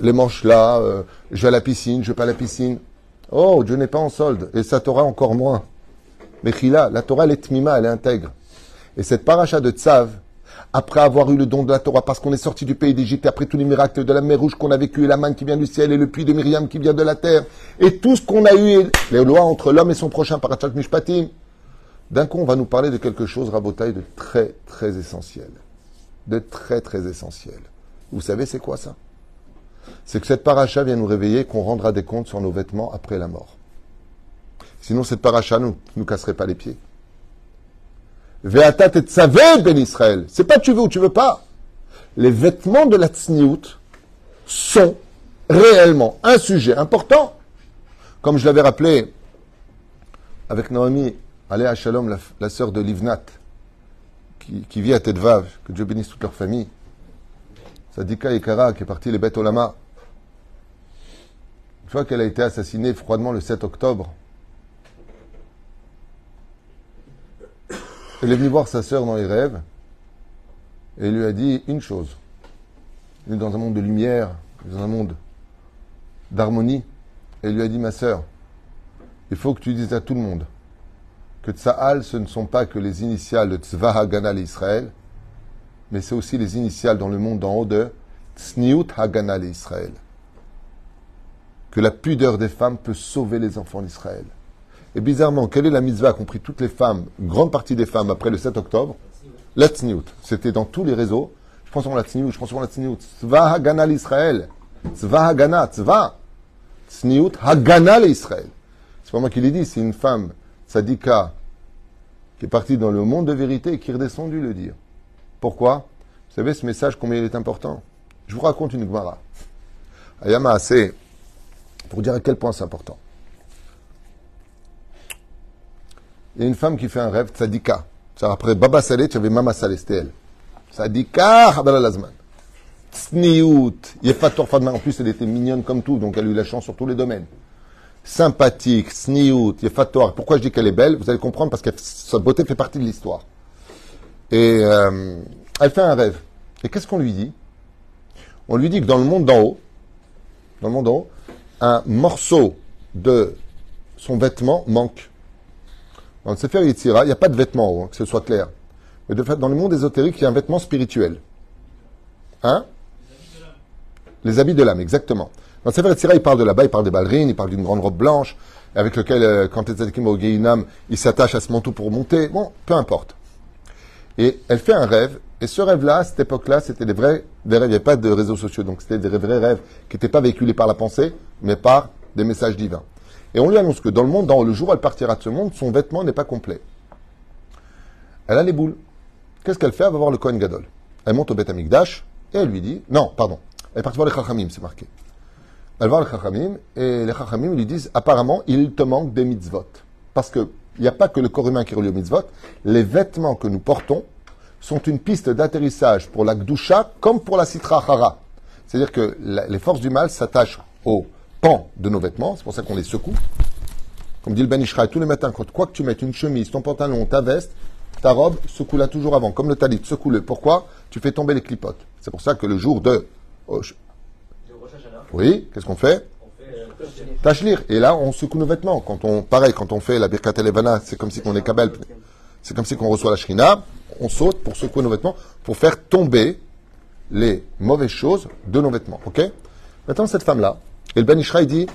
Les manches là, euh, je vais à la piscine, je vais pas à la piscine. Oh, Dieu n'est pas en solde. Et sa Torah encore moins. Mais Chila, la Torah, elle est tmima, elle est intègre. Et cette paracha de Tzav, après avoir eu le don de la Torah, parce qu'on est sorti du pays d'Égypte, après tous les miracles de la mer Rouge qu'on a vécu, et la manne qui vient du ciel, et le puits de Myriam qui vient de la terre, et tout ce qu'on a eu, et les lois entre l'homme et son prochain, parachat mishpatim, d'un coup, on va nous parler de quelque chose, Rabotai, de très, très essentiel. De très, très essentiel. Vous savez, c'est quoi ça? C'est que cette paracha vient nous réveiller qu'on rendra des comptes sur nos vêtements après la mort. Sinon, cette paracha ne nous, nous casserait pas les pieds. Ve'ata tetzavé ben Israël. C'est pas tu veux ou tu veux pas. Les vêtements de la tsniout sont réellement un sujet important. Comme je l'avais rappelé avec Naomi, Aléa Shalom, la, la sœur de Livnat, qui, qui vit à Tetvav, que Dieu bénisse toute leur famille. Sadika Ikara, qui est partie les bêtes au lama. Une fois qu'elle a été assassinée froidement le sept octobre, elle est venue voir sa sœur dans les rêves et elle lui a dit une chose. Elle est dans un monde de lumière, dans un monde d'harmonie. Et elle lui a dit, ma sœur, il faut que tu dises à tout le monde que Tsahal, ce ne sont pas que les initiales de Tzva Haganah l'Israël, mais c'est aussi les initiales dans le monde en haut de Tzniut Haganah l'Israël. Que la pudeur des femmes peut sauver les enfants d'Israël. Et bizarrement, quelle est la mitzvah qu'ont pris toutes les femmes, une grande partie des femmes, après le sept octobre? La Tzniut. C'était dans tous les réseaux. Je pense en la Tzniut, je pense en la Tzniut. Tzva Haganah l'Israël. Tzva Haganah, Tzva. Tzniut Haganah l'Israël. C'est pas moi qui l'ai dit, c'est une femme, Sadika, qui est partie dans le monde de vérité et qui est redescendue le dire. Pourquoi? Vous savez ce message, combien il est important? Je vous raconte une Gemara. Ayama assez pour dire à quel point c'est important. Il y a une femme qui fait un rêve, Tzadika. Après Baba Saleh, tu avais Mama Saleh, c'était elle. Tzadika, Habala Lazman. Tzniut, Yefator Fadma. En plus, elle était mignonne comme tout, donc elle a eu la chance sur tous les domaines. Sympathique, Tzniut, Yefator. Pourquoi je dis qu'elle est belle? Vous allez comprendre, parce que sa beauté fait partie de l'histoire. Et euh, elle fait un rêve. Et qu'est-ce qu'on lui dit? On lui dit que dans le monde d'en haut, dans le monde d'en haut, un morceau de son vêtement manque. Dans le Sefer Yetzira, il n'y a pas de vêtement en haut, hein, que ce soit clair. Mais de fait, dans le monde ésotérique, il y a un vêtement spirituel. Hein? Les habits de l'âme, exactement. Dans le Sefer Yetzira, il parle de là-bas, il parle des ballerines, il parle d'une grande robe blanche, avec lequel, euh, quand les Tzadikim au Gehinam, ils s'attachent à ce manteau pour monter. Bon, peu importe. Et elle fait un rêve, et ce rêve-là, à cette époque-là, c'était des vrais des rêves, il n'y avait pas de réseaux sociaux, donc c'était des vrais rêves qui n'étaient pas véhiculés par la pensée, mais par des messages divins. Et on lui annonce que dans le monde, dans le jour où elle partira de ce monde, son vêtement n'est pas complet. Elle a les boules. Qu'est-ce qu'elle fait? Elle va voir le Kohen Gadol. Elle monte au Beit HaMikdash, et elle lui dit, non, pardon, elle part voir les Chachamim, c'est marqué. Elle va voir les Chachamim, et les Chachamim lui disent, apparemment, il te manque des mitzvot. Parce que, il n'y a pas que le corps humain qui est relié au mitzvot. Les vêtements que nous portons sont une piste d'atterrissage pour la Gdusha comme pour la Sitra Hara. C'est-à-dire que la, les forces du mal s'attachent aux pans de nos vêtements. C'est pour ça qu'on les secoue. Comme dit le Ben Ishraï, tous les matins, quand quoi que tu mettes, une chemise, ton pantalon, ta veste, ta robe, secoue-la toujours avant. Comme le talit, secoue-le. Pourquoi? Tu fais tomber les clipotes. C'est pour ça que le jour de... Oh, je... Oui, qu'est-ce qu'on fait? Tachlir. Et là, on secoue nos vêtements. Quand on, pareil, quand on fait la birkat elevana, c'est comme si on est kabel. C'est comme si on reçoit la shrina. On saute pour secouer nos vêtements, pour faire tomber les mauvaises choses de nos vêtements. Ok? Maintenant, cette femme-là, et le Ben Ishra, il dit,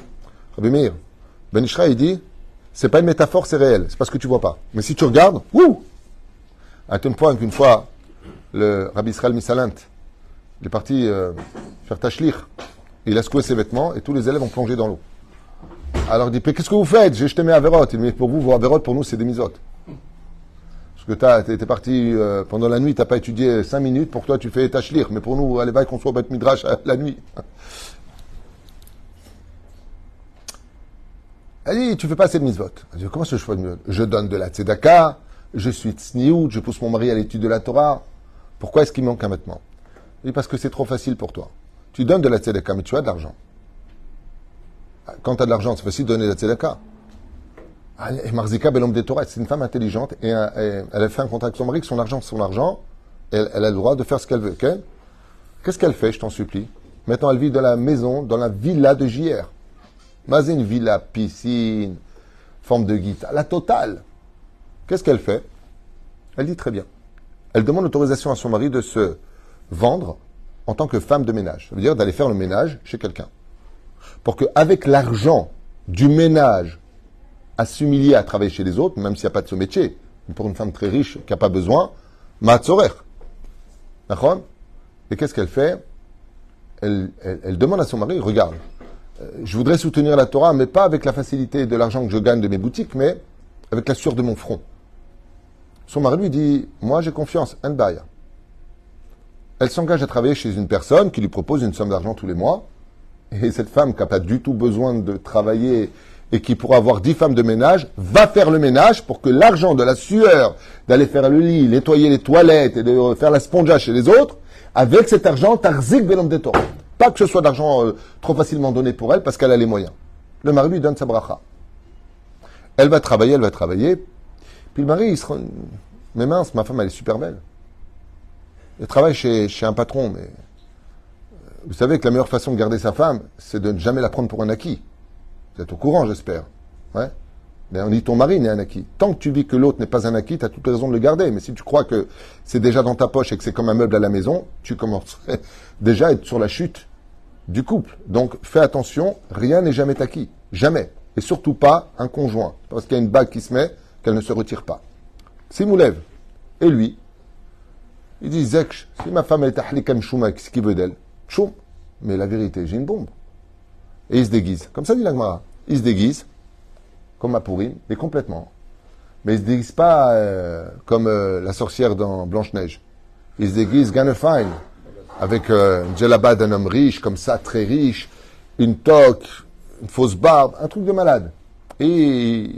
Rabbi Meir, Ben Ishra, il dit, c'est pas une métaphore, c'est réel. C'est parce que tu vois pas. Mais si tu regardes, ouh! À tel point qu'une fois, le Rabbi Israël Misalint, il est parti euh, faire tachlir. Il a secoué ses vêtements et tous les élèves ont plongé dans l'eau. Alors il dit, mais qu'est-ce que vous faites? J'ai jeté mes avérotes. Il dit, mais pour vous, vos avérotes, pour nous, c'est des misotes. Parce que tu es parti euh, pendant la nuit, tu n'as pas étudié cinq minutes, pour toi, tu fais tachlir. Mais pour nous, allez, va qu'on soit au Beit Midrash euh, la nuit. Elle dit, tu ne fais pas assez de mitzvot. Elle dit, comment est-ce que je fais de mitzvot? Je donne de la tzedaka, je suis tsniout, je pousse mon mari à l'étude de la Torah. Pourquoi est-ce qu'il manque un vêtement? Elle dit, parce que c'est trop facile pour toi. Tu donnes de la tzedaka, mais tu as de l'argent. Quand tu as de l'argent, c'est facile de donner de la tzedaka. Et Marzika, bel homme des Torah, c'est une femme intelligente et, et elle a fait un contrat avec son mari que son argent, c'est son argent. Elle, elle a le droit de faire ce qu'elle veut. Qu'elle, qu'est-ce qu'elle fait, je t'en supplie? Maintenant, elle vit dans la maison, dans la villa de J R. Mais une villa, piscine, forme de guitare, la totale. Qu'est-ce qu'elle fait? Elle dit très bien. Elle demande l'autorisation à son mari de se vendre en tant que femme de ménage. Ça veut dire d'aller faire le ménage chez quelqu'un. Pour qu'avec l'argent du ménage à s'humilier, à travailler chez les autres, même s'il n'y a pas de ce métier, pour une femme très riche qui n'a pas besoin, matzorer. D'accord? Et qu'est-ce qu'elle fait? elle, elle, elle demande à son mari, regarde, euh, je voudrais soutenir la Torah, mais pas avec la facilité de l'argent que je gagne de mes boutiques, mais avec la sueur de mon front. Son mari lui dit, moi j'ai confiance, en baya. Elle s'engage à travailler chez une personne qui lui propose une somme d'argent tous les mois. Et cette femme qui n'a pas du tout besoin de travailler et qui pourra avoir dix femmes de ménage, va faire le ménage pour que l'argent de la sueur, d'aller faire le lit, nettoyer les toilettes et de faire la spongia chez les autres, avec cet argent, tarzik belom de Torah. Pas que ce soit d'argent euh, trop facilement donné pour elle parce qu'elle a les moyens. Le mari lui donne sa bracha. Elle va travailler, elle va travailler. Puis le mari, il se rend... Mais mince, ma femme, elle est super belle. Elle travaille chez, chez un patron, mais vous savez que la meilleure façon de garder sa femme, c'est de ne jamais la prendre pour un acquis. Vous êtes au courant, j'espère. Ouais. Mais on dit ton mari n'est un acquis. Tant que tu vis que l'autre n'est pas un acquis, tu as toutes les raisons de le garder. Mais si tu crois que c'est déjà dans ta poche et que c'est comme un meuble à la maison, tu commences déjà à être sur la chute du couple. Donc fais attention, rien n'est jamais acquis. Jamais. Et surtout pas un conjoint. Parce qu'il y a une bague qui se met, qu'elle ne se retire pas. Si Moulev et lui, il dit, Zekch, si ma femme est ahlikam chouma, qu'est-ce qu'il veut d'elle? Choum. Mais la vérité, j'ai une bombe. Et il se déguise. Comme ça dit la Gemara. Il se déguise, comme à Pourrime, mais complètement. Mais il se déguise pas euh, comme euh, la sorcière dans Blanche-Neige. Il se déguise gonna fine. Avec euh, une djellaba d'un homme riche, comme ça, très riche, une toque, une fausse barbe, un truc de malade. Et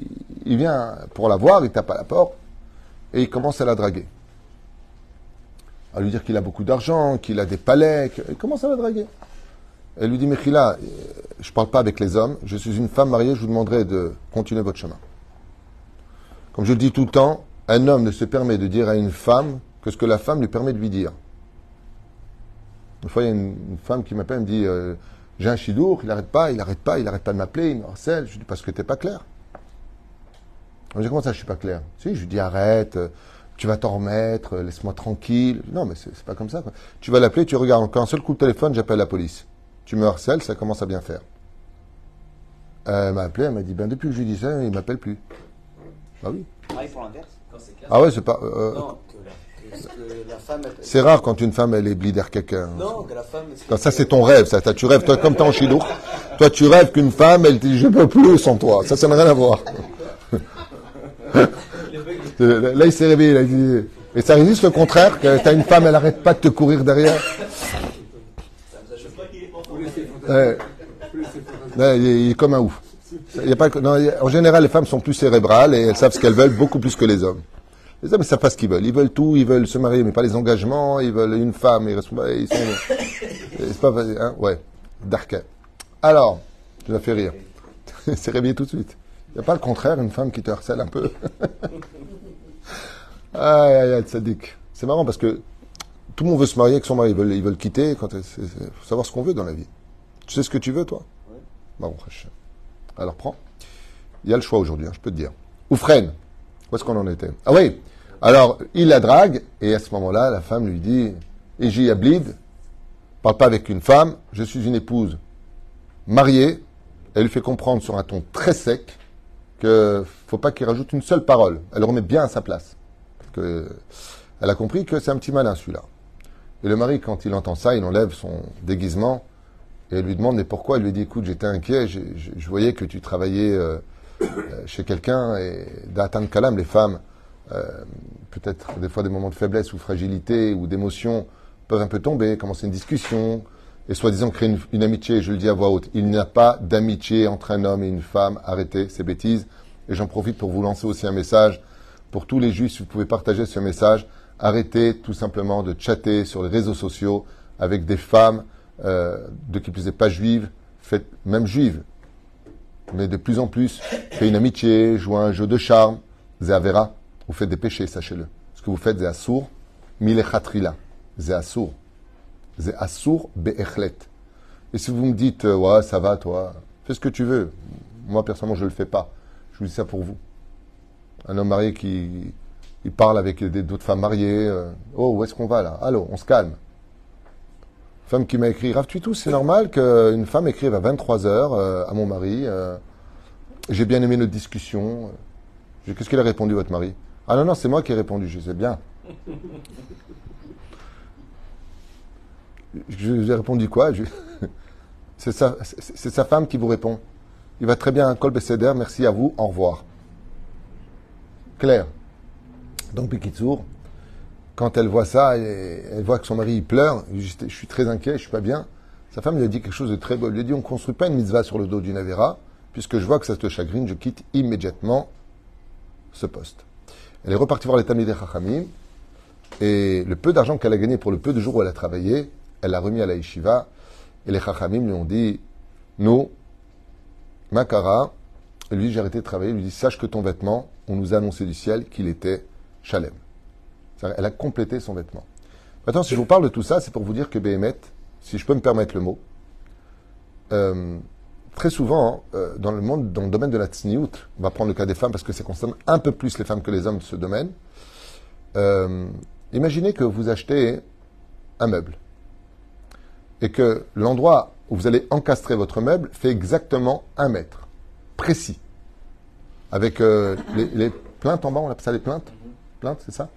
il vient pour la voir, il tape à la porte, et il commence à la draguer. À lui dire qu'il a beaucoup d'argent, qu'il a des palais, qu'il commence à la draguer. Elle lui dit, Mechila, je ne parle pas avec les hommes, je suis une femme mariée, je vous demanderai de continuer votre chemin. Comme je le dis tout le temps, un homme ne se permet de dire à une femme que ce que la femme lui permet de lui dire. Une fois, il y a une, une femme qui m'appelle, elle me dit, euh, j'ai un chidour, il n'arrête pas, il n'arrête pas, il n'arrête pas de m'appeler, il me harcèle. Je lui dis, parce que tu n'es pas clair. Je dis, comment ça, je ne suis pas clair? Si, je lui dis, arrête, tu vas t'en remettre, laisse-moi tranquille. Non, mais c'est, c'est pas comme ça, quoi. Tu vas l'appeler, tu regardes, encore un seul coup de téléphone, j'appelle la police. Tu me harcèles, ça commence à bien faire. Elle m'a appelé, elle m'a dit, ben depuis que je lui dis ça, il ne m'appelle plus. Bah oui. Pareil pour l'inverse, quand c'est clair. Ah ouais, c'est pas... Euh, non, que la, que la femme... Elle, c'est rare quand une femme, elle est blider quelqu'un. Non, que la femme... Quand ça, c'est ton rêve, ça. Tu rêves, toi, comme t'es en chilo, toi, tu rêves qu'une femme, elle dit, je ne peux plus sans toi. Ça, ça n'a rien à voir. Là, il s'est réveillé, il a dit... Et ça résiste le contraire, que t'as une femme, elle n'arrête pas de te courir derrière. Ouais. Ouais, il est comme un ouf. Il y a pas, non, en général, les femmes sont plus cérébrales et elles savent ce qu'elles veulent beaucoup plus que les hommes. Les hommes, ils ne savent pas ce qu'ils veulent. Ils veulent tout, ils veulent se marier, mais pas les engagements. Ils veulent une femme. Ils sont, ils sont, c'est pas facile, hein? Ouais. Darka. Alors, tu l'as fait rire. Il s'est réveillé tout de suite. Il n'y a pas le contraire, une femme qui te harcèle un peu. Aïe, aïe, aïe, tzadik. C'est marrant parce que tout le monde veut se marier avec son mari. Ils veulent, ils veulent quitter. Il faut savoir ce qu'on veut dans la vie. Tu sais ce que tu veux, toi ? Oui. Bah, on Alors, prends. Il y a le choix aujourd'hui, hein, je peux te dire. Oufren. Où est-ce qu'on en était ? Ah oui. Alors, il la drague. Et à ce moment-là, la femme lui dit « Eji Ablid, parle pas avec une femme. Je suis une épouse mariée. » Elle lui fait comprendre sur un ton très sec que faut pas qu'il rajoute une seule parole. Elle le remet bien à sa place. Parce que elle a compris que c'est un petit malin, celui-là. Et le mari, quand il entend ça, il enlève son déguisement et lui demande « Mais pourquoi ?» Il lui dit « Écoute, j'étais inquiet. Je, je, je voyais que tu travaillais euh, chez quelqu'un. » Et d'atteindre kalam, les femmes, euh, peut-être des fois des moments de faiblesse ou fragilité ou d'émotion, peuvent un peu tomber, commencer une discussion et soi-disant créer une, une amitié. Je le dis à voix haute, il n'y a pas d'amitié entre un homme et une femme. Arrêtez ces bêtises. Et j'en profite pour vous lancer aussi un message. Pour tous les juifs, vous pouvez partager ce message. Arrêtez tout simplement de chatter sur les réseaux sociaux avec des femmes euh, de qui plus n'est pas juives, faites même juives. Mais de plus en plus, faites une amitié, jouez à un jeu de charme. Zéavera, vous faites des péchés, sachez-le. Ce que vous faites, c'est assour, milechatrila. C'est assour. C'est assour be'echlet. Et si vous me dites, euh, ouais, ça va, toi, fais ce que tu veux. Moi, personnellement, je ne le fais pas. Je vous dis ça pour vous. Un homme marié qui il parle avec d'autres femmes mariées. Euh, oh, où est-ce qu'on va là ? Allô, on se calme. Femme qui m'a écrit, Rav Tuitou, c'est normal qu'une femme écrive à vingt-trois heures euh, à mon mari. Euh, j'ai bien aimé notre discussion. Qu'est-ce qu'il a répondu, votre mari ? Ah non, non, c'est moi qui ai répondu, je sais bien. Je lui ai répondu quoi ? je... C'est sa... c'est sa femme qui vous répond. Il va très bien, Kol Beseder, merci à vous, au revoir. Claire. Donc, Pikitsour, quand elle voit ça, elle, elle voit que son mari il pleure. Je suis très inquiet, je ne suis pas bien. Sa femme lui a dit quelque chose de très beau. Elle lui a dit, on ne construit pas une mitzvah sur le dos d'une Avera, puisque je vois que ça te chagrine, je quitte immédiatement ce poste. Elle est repartie voir les Tamidei Chachamim, et le peu d'argent qu'elle a gagné pour le peu de jours où elle a travaillé, elle l'a remis à la yeshiva, et les Chachamim lui ont dit, nous, Makara, et lui, j'ai arrêté de travailler, lui dit, sache que ton vêtement, on nous a annoncé du ciel qu'il était Shalem. Elle a complété son vêtement. Maintenant, si je vous parle de tout ça, c'est pour vous dire que Béhémet, si je peux me permettre le mot, euh, très souvent, euh, dans le monde, dans le domaine de la tsniout, on va prendre le cas des femmes parce que ça concerne un peu plus les femmes que les hommes de ce domaine. Euh, imaginez que vous achetez un meuble et que l'endroit où vous allez encastrer votre meuble fait exactement un mètre, précis. Avec euh, les, les plaintes en bas, on appelle ça les plaintes. Plaintes, c'est ça ?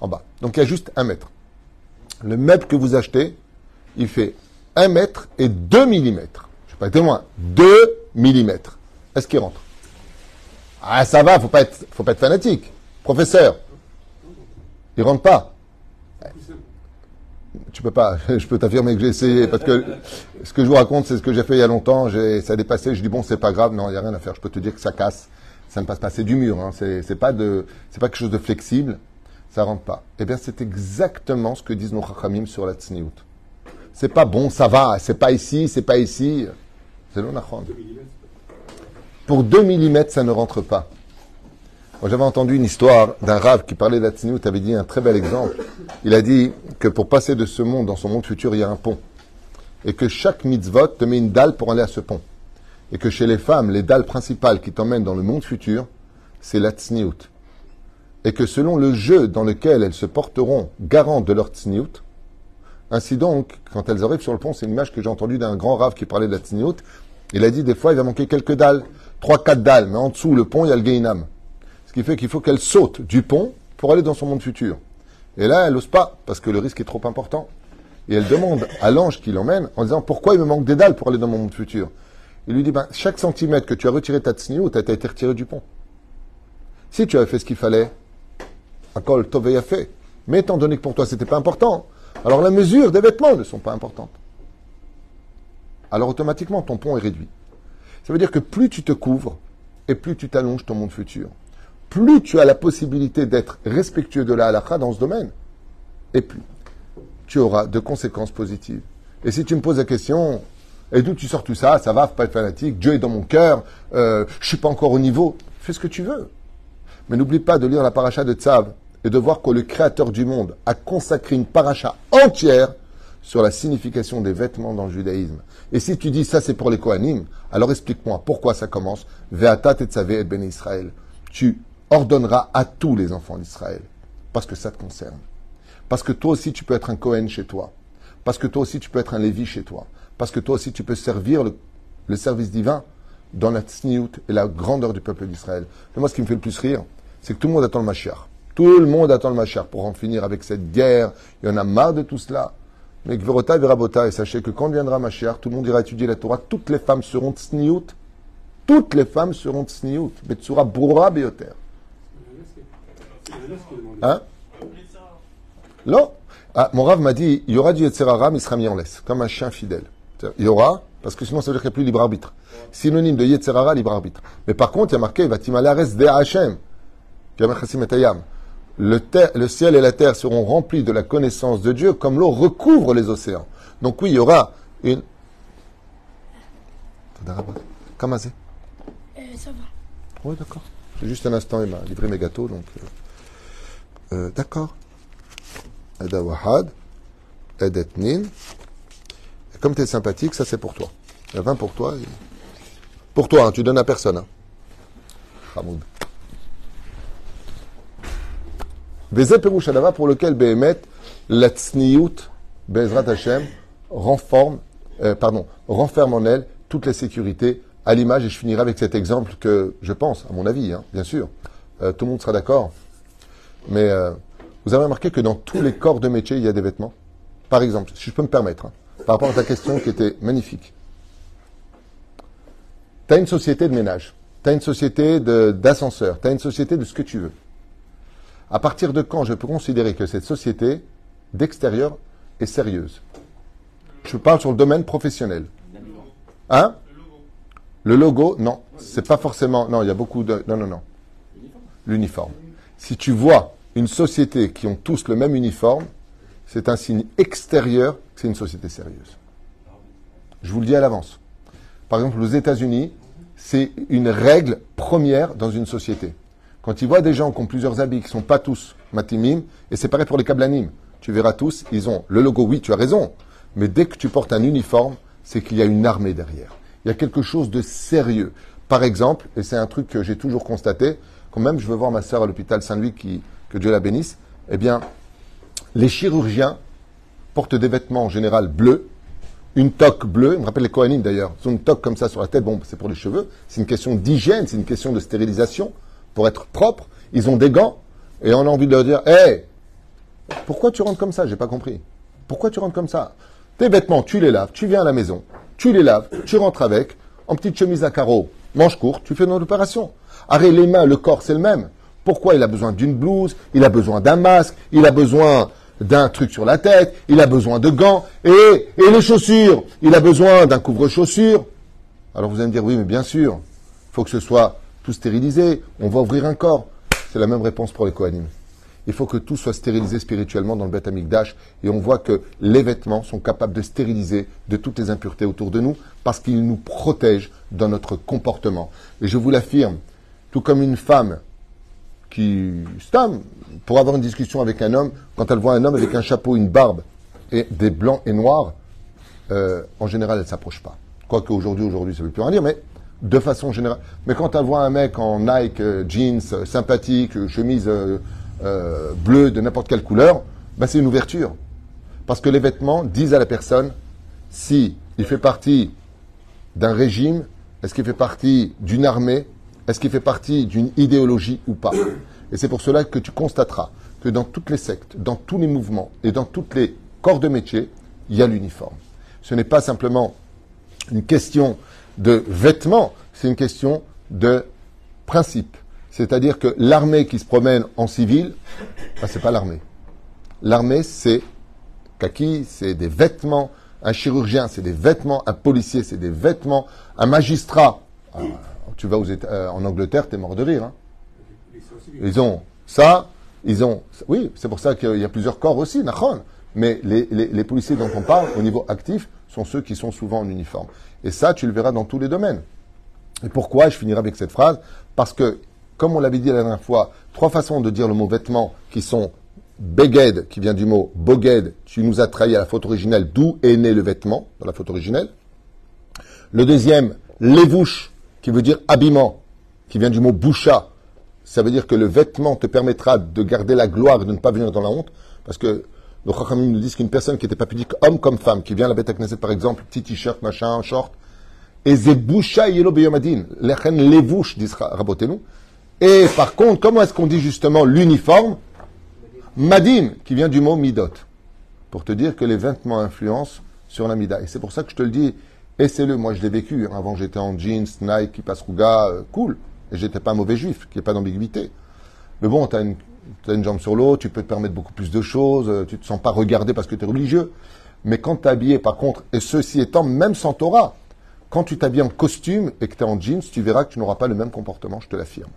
En bas. Donc il y a juste un mètre. Le meuble que vous achetez, il fait un mètre et deux millimètres. Je ne sais pas être loin. Deux millimètres. Est-ce qu'il rentre ? Ah, ça va, faut pas être, faut pas être fanatique. Professeur, il rentre pas. Tu peux pas. Je peux t'affirmer que j'ai essayé parce que ce que je vous raconte, c'est ce que j'ai fait il y a longtemps. J'ai, ça a dépassé. Je dis bon, c'est pas grave. Non, il y a rien à faire. Je peux te dire que ça casse. Ça ne passe pas, c'est du mur, hein. c'est, c'est, pas de, c'est pas quelque chose de flexible, ça ne rentre pas. Eh bien, c'est exactement ce que disent nos Chachamim sur la Tzniut. C'est pas bon, ça va, c'est pas ici, c'est pas ici. C'est l'onachon. Pour deux millimètres, ça ne rentre pas. Moi, j'avais entendu une histoire d'un Rav qui parlait de la Tzniut, avait dit un très bel exemple. Il a dit que pour passer de ce monde dans son monde futur, il y a un pont. Et que chaque mitzvot te met une dalle pour aller à ce pont. Et que chez les femmes, les dalles principales qui t'emmènent dans le monde futur, c'est la tsniout. Et que selon le jeu dans lequel elles se porteront garant de leur tsniout, ainsi donc, quand elles arrivent sur le pont, c'est une image que j'ai entendue d'un grand rave qui parlait de la tsniout, il a dit des fois, il va manquer quelques dalles, trois, quatre dalles, mais en dessous, le pont, il y a le Gainam. Ce qui fait qu'il faut qu'elle saute du pont pour aller dans son monde futur. Et là, elle n'ose pas, parce que le risque est trop important. Et elle demande à l'ange qui l'emmène, en disant, pourquoi il me manque des dalles pour aller dans mon monde futur ? Il lui dit, ben, chaque centimètre que tu as retiré ta tsniout, tu as été retiré du pont. Si tu avais fait ce qu'il fallait, encore le tov a fait. Mais étant donné que pour toi, ce n'était pas important, alors la mesure des vêtements ne sont pas importantes. Alors automatiquement, ton pont est réduit. Ça veut dire que plus tu te couvres, et plus tu t'allonges ton monde futur. Plus tu as la possibilité d'être respectueux de la halakha dans ce domaine, et plus tu auras de conséquences positives. Et si tu me poses la question... Et d'où tu sors tout ça, ça va, faut pas être fanatique, Dieu est dans mon cœur, euh, je suis pas encore au niveau. Fais ce que tu veux. Mais n'oublie pas de lire la paracha de Tetzavé et de voir que le Créateur du monde a consacré une paracha entière sur la signification des vêtements dans le judaïsme. Et si tu dis ça c'est pour les Kohanim, alors explique-moi pourquoi ça commence « Ve'ata tetzavé et ben Israël ». Tu ordonneras à tous les enfants d'Israël, parce que ça te concerne. Parce que toi aussi tu peux être un Kohen chez toi. Parce que toi aussi tu peux être un Lévi chez toi. Parce que toi aussi tu peux servir le, le service divin dans la tsniout et la grandeur du peuple d'Israël. Et moi ce qui me fait le plus rire, c'est que tout le monde attend le Mashiach. Tout le monde attend le Mashiach pour en finir avec cette guerre. Il y en a marre de tout cela. Mais Gverota et Verabota, et sachez que quand viendra Mashiach, tout le monde ira étudier la Torah. Toutes les femmes seront tsniout. Toutes les femmes seront tsniout. Betsura Broura Beyoter. Hein? Non. Ah, mon Rav m'a dit, il y aura du Yetzirara, mais il sera mis en laisse, comme un chien fidèle. Il y aura, parce que sinon ça veut dire qu'il n'y a plus libre arbitre. Synonyme de Yetzirara, libre arbitre. Mais par contre, il y a marqué, il va timalares de Hachem. Le, ter- le ciel et la terre seront remplis de la connaissance de Dieu comme l'eau recouvre les océans. Donc oui, il y aura une... Comment c'est ? Euh, ça va. Oui, d'accord. J'ai juste un instant, il m'a livré mes gâteaux, donc... Euh, euh, d'accord. Ada Wahad, Ada Tnin. Comme tu es sympathique, ça c'est pour toi. Il y a vingt pour toi. Et... Pour toi, hein, tu donnes à personne. Hein. Hamoud. Vezé Perouch Adava, pour lequel Béhémet, la Tzniyout, Bezrat Hashem, renforme, euh, pardon, renferme en elle toutes les sécurités à l'image. Et je finirai avec cet exemple que je pense, à mon avis, hein, bien sûr. Euh, tout le monde sera d'accord. Mais euh, vous avez remarqué que dans tous les corps de métier, il y a des vêtements. Par exemple, si je peux me permettre, hein, par rapport à ta question qui était magnifique. Tu as une société de ménage, tu as une société de, d'ascenseur, tu as une société de ce que tu veux. À partir de quand je peux considérer que cette société d'extérieur est sérieuse? Je parle sur le domaine professionnel. Hein? Le logo, non. C'est pas forcément... Non, il y a beaucoup de... Non, non, non. L'uniforme. Si tu vois une société qui ont tous le même uniforme, c'est un signe extérieur que c'est une société sérieuse. Je vous le dis à l'avance. Par exemple, aux États-Unis, c'est une règle première dans une société. Quand ils voient des gens qui ont plusieurs habits, qui ne sont pas tous matimim, et c'est pareil pour les kablanim, tu verras tous, ils ont le logo, oui, tu as raison, mais dès que tu portes un uniforme, c'est qu'il y a une armée derrière. Il y a quelque chose de sérieux. Par exemple, et c'est un truc que j'ai toujours constaté, quand même je veux voir ma sœur à l'hôpital Saint-Louis, qui, que Dieu la bénisse, eh bien, les chirurgiens portent des vêtements en général bleus, une toque bleue, je me rappelle les Kohanim d'ailleurs, ils ont une toque comme ça sur la tête, bon, c'est pour les cheveux, c'est une question d'hygiène, c'est une question de stérilisation, pour être propre, ils ont des gants et on a envie de leur dire « Hey, pourquoi tu rentres comme ça ?» J'ai pas compris. Pourquoi tu rentres comme ça? Tes vêtements, tu les laves, tu viens à la maison, tu les laves, tu rentres avec, en petite chemise à carreaux, manche courte, tu fais une opération. Arrête les mains, le corps, c'est le même. Pourquoi il a besoin d'une blouse, il a besoin d'un masque, il a besoin d'un truc sur la tête, il a besoin de gants et, et les chaussures, il a besoin d'un couvre-chaussures. Alors vous allez me dire « Oui, mais bien sûr, il faut que ce soit... » tout stérilisé, on va ouvrir un corps. C'est la même réponse pour les Kohanim. Il faut que tout soit stérilisé spirituellement dans le Beit HaMikdash et on voit que les vêtements sont capables de stériliser de toutes les impuretés autour de nous parce qu'ils nous protègent dans notre comportement. Et je vous l'affirme, tout comme une femme qui stamme pour avoir une discussion avec un homme, quand elle voit un homme avec un chapeau, une barbe et des blancs et noirs, euh, en général elle ne s'approche pas. Quoique aujourd'hui, aujourd'hui ça ne veut plus rien dire, mais de façon générale. Mais quand tu vois un mec en Nike, euh, jeans, euh, sympathique, euh, chemise euh, euh, bleue de n'importe quelle couleur, bah c'est une ouverture. Parce que les vêtements disent à la personne si il fait partie d'un régime, est-ce qu'il fait partie d'une armée, est-ce qu'il fait partie d'une idéologie ou pas. Et c'est pour cela que tu constateras que dans toutes les sectes, dans tous les mouvements et dans tous les corps de métier, il y a l'uniforme. Ce n'est pas simplement une question de vêtements, c'est une question de principe. C'est-à-dire que l'armée qui se promène en civil, ben c'est pas l'armée. L'armée, c'est kaki, c'est des vêtements. Un chirurgien, c'est des vêtements. Un policier, c'est des vêtements. Un magistrat, alors, tu vas aux États, euh, en Angleterre, t'es mort de rire. Hein. Ils ont ça, ils ont... Oui, c'est pour ça qu'il y a plusieurs corps aussi, nachon. Mais les, les, les policiers dont on parle, au niveau actif, sont ceux qui sont souvent en uniforme. Et ça, tu le verras dans tous les domaines. Et pourquoi je finirai avec cette phrase? Parce que comme on l'avait dit la dernière fois, trois façons de dire le mot vêtement qui sont beged, qui vient du mot boged, tu nous as trahi à la faute originelle, d'où est né le vêtement, dans la faute originelle. Le deuxième, levouche, qui veut dire habillement, qui vient du mot boucha. Ça veut dire que le vêtement te permettra de garder la gloire et de ne pas venir dans la honte, parce que nos Chachamim nous disent qu'une personne qui n'était pas pudique, homme comme femme, qui vient à la Beit HaKnesset par exemple, petit t-shirt, machin, short, et zeboucha yelo beyomadin, lechen levouche, disent rabotez-nous. Et par contre, comment est-ce qu'on dit justement l'uniforme? Madim, qui vient du mot midot, pour te dire que les vêtements influencent sur la mida. Et c'est pour ça que je te le dis, essaie-le, moi je l'ai vécu. Avant j'étais en jeans, Nike, qui passe rouga, cool. Et j'étais pas un mauvais juif, qu'il n'y ait pas d'ambiguïté. Mais bon, t'as une, t'as une jambe sur l'autre, tu peux te permettre beaucoup plus de choses, tu te sens pas regardé parce que tu es religieux. Mais quand t'es habillé, par contre, et ceci étant, même sans Torah, quand tu t'habilles en costume et que t'es en jeans, tu verras que tu n'auras pas le même comportement, je te l'affirme.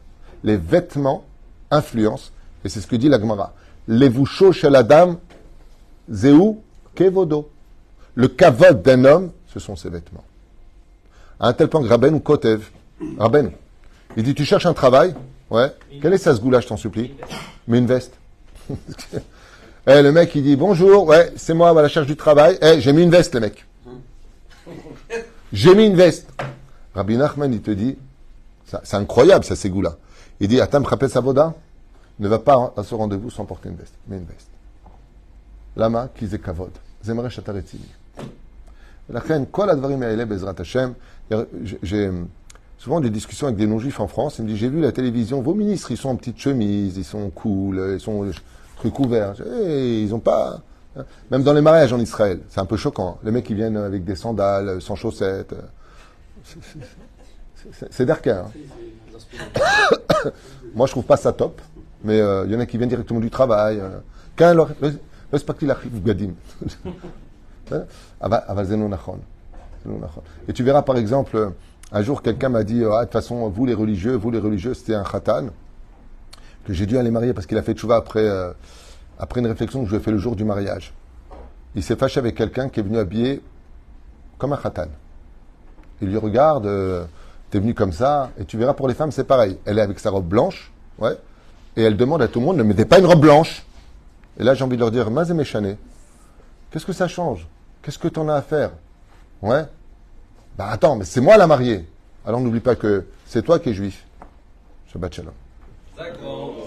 Les vêtements influencent, et c'est ce que dit la Gemara. Levusho shel adam zeu kevodo. Le kavod d'un homme, ce sont ses vêtements. À un tel point que Rabbenu Kotev, Rabbenu, il dit, tu cherches un travail? Ouais. Quelle est sa sgoula, je t'en supplie? Mais une veste. Eh, le mec, il dit, bonjour, ouais, c'est moi, à la cherche du travail. Eh, j'ai mis une veste, les mecs. J'ai mis une veste. Rabbi Nachman, il te dit, ça, c'est incroyable, ça, ces goûts-là. Il dit, Atam Chapet Savoda ne va pas à ce rendez-vous sans porter une veste. Mais une veste. Lama, qui zé kavod. Zemre shataretini. La reine, kol advarim eleb Ezrat Hachem. J'ai souvent des discussions avec des non-juifs en France, ils me disent, j'ai vu la télévision, vos ministres, ils sont en petite chemise, ils sont cool, ils sont trucs ouverts. Hey, ils n'ont pas... Même dans les mariages en Israël, c'est un peu choquant. Les mecs, ils viennent avec des sandales, sans chaussettes. C'est, c'est, c'est, c'est d'arcaire. Hein. Moi, je trouve pas ça top, mais il euh, y en a qui viennent directement du travail. Quand leur... Respectez la chif gadim. Et tu verras, par exemple... Un jour, quelqu'un m'a dit, ah, de toute façon, vous les religieux, vous les religieux, c'était un khatan, que j'ai dû aller marier parce qu'il a fait teshuvah après, euh, après une réflexion que je lui ai fait le jour du mariage. Il s'est fâché avec quelqu'un qui est venu habillé comme un khatan. Il lui regarde, euh, t'es venu comme ça, et tu verras pour les femmes, c'est pareil. Elle est avec sa robe blanche, ouais, et elle demande à tout le monde, ne mettez pas une robe blanche. Et là, j'ai envie de leur dire, mazé méchané, qu'est-ce que ça change? Qu'est-ce que t'en as à faire? Ouais. Bah attends, mais c'est moi la mariée. Alors n'oublie pas que c'est toi qui es juif. Shabbat Shalom. D'accord.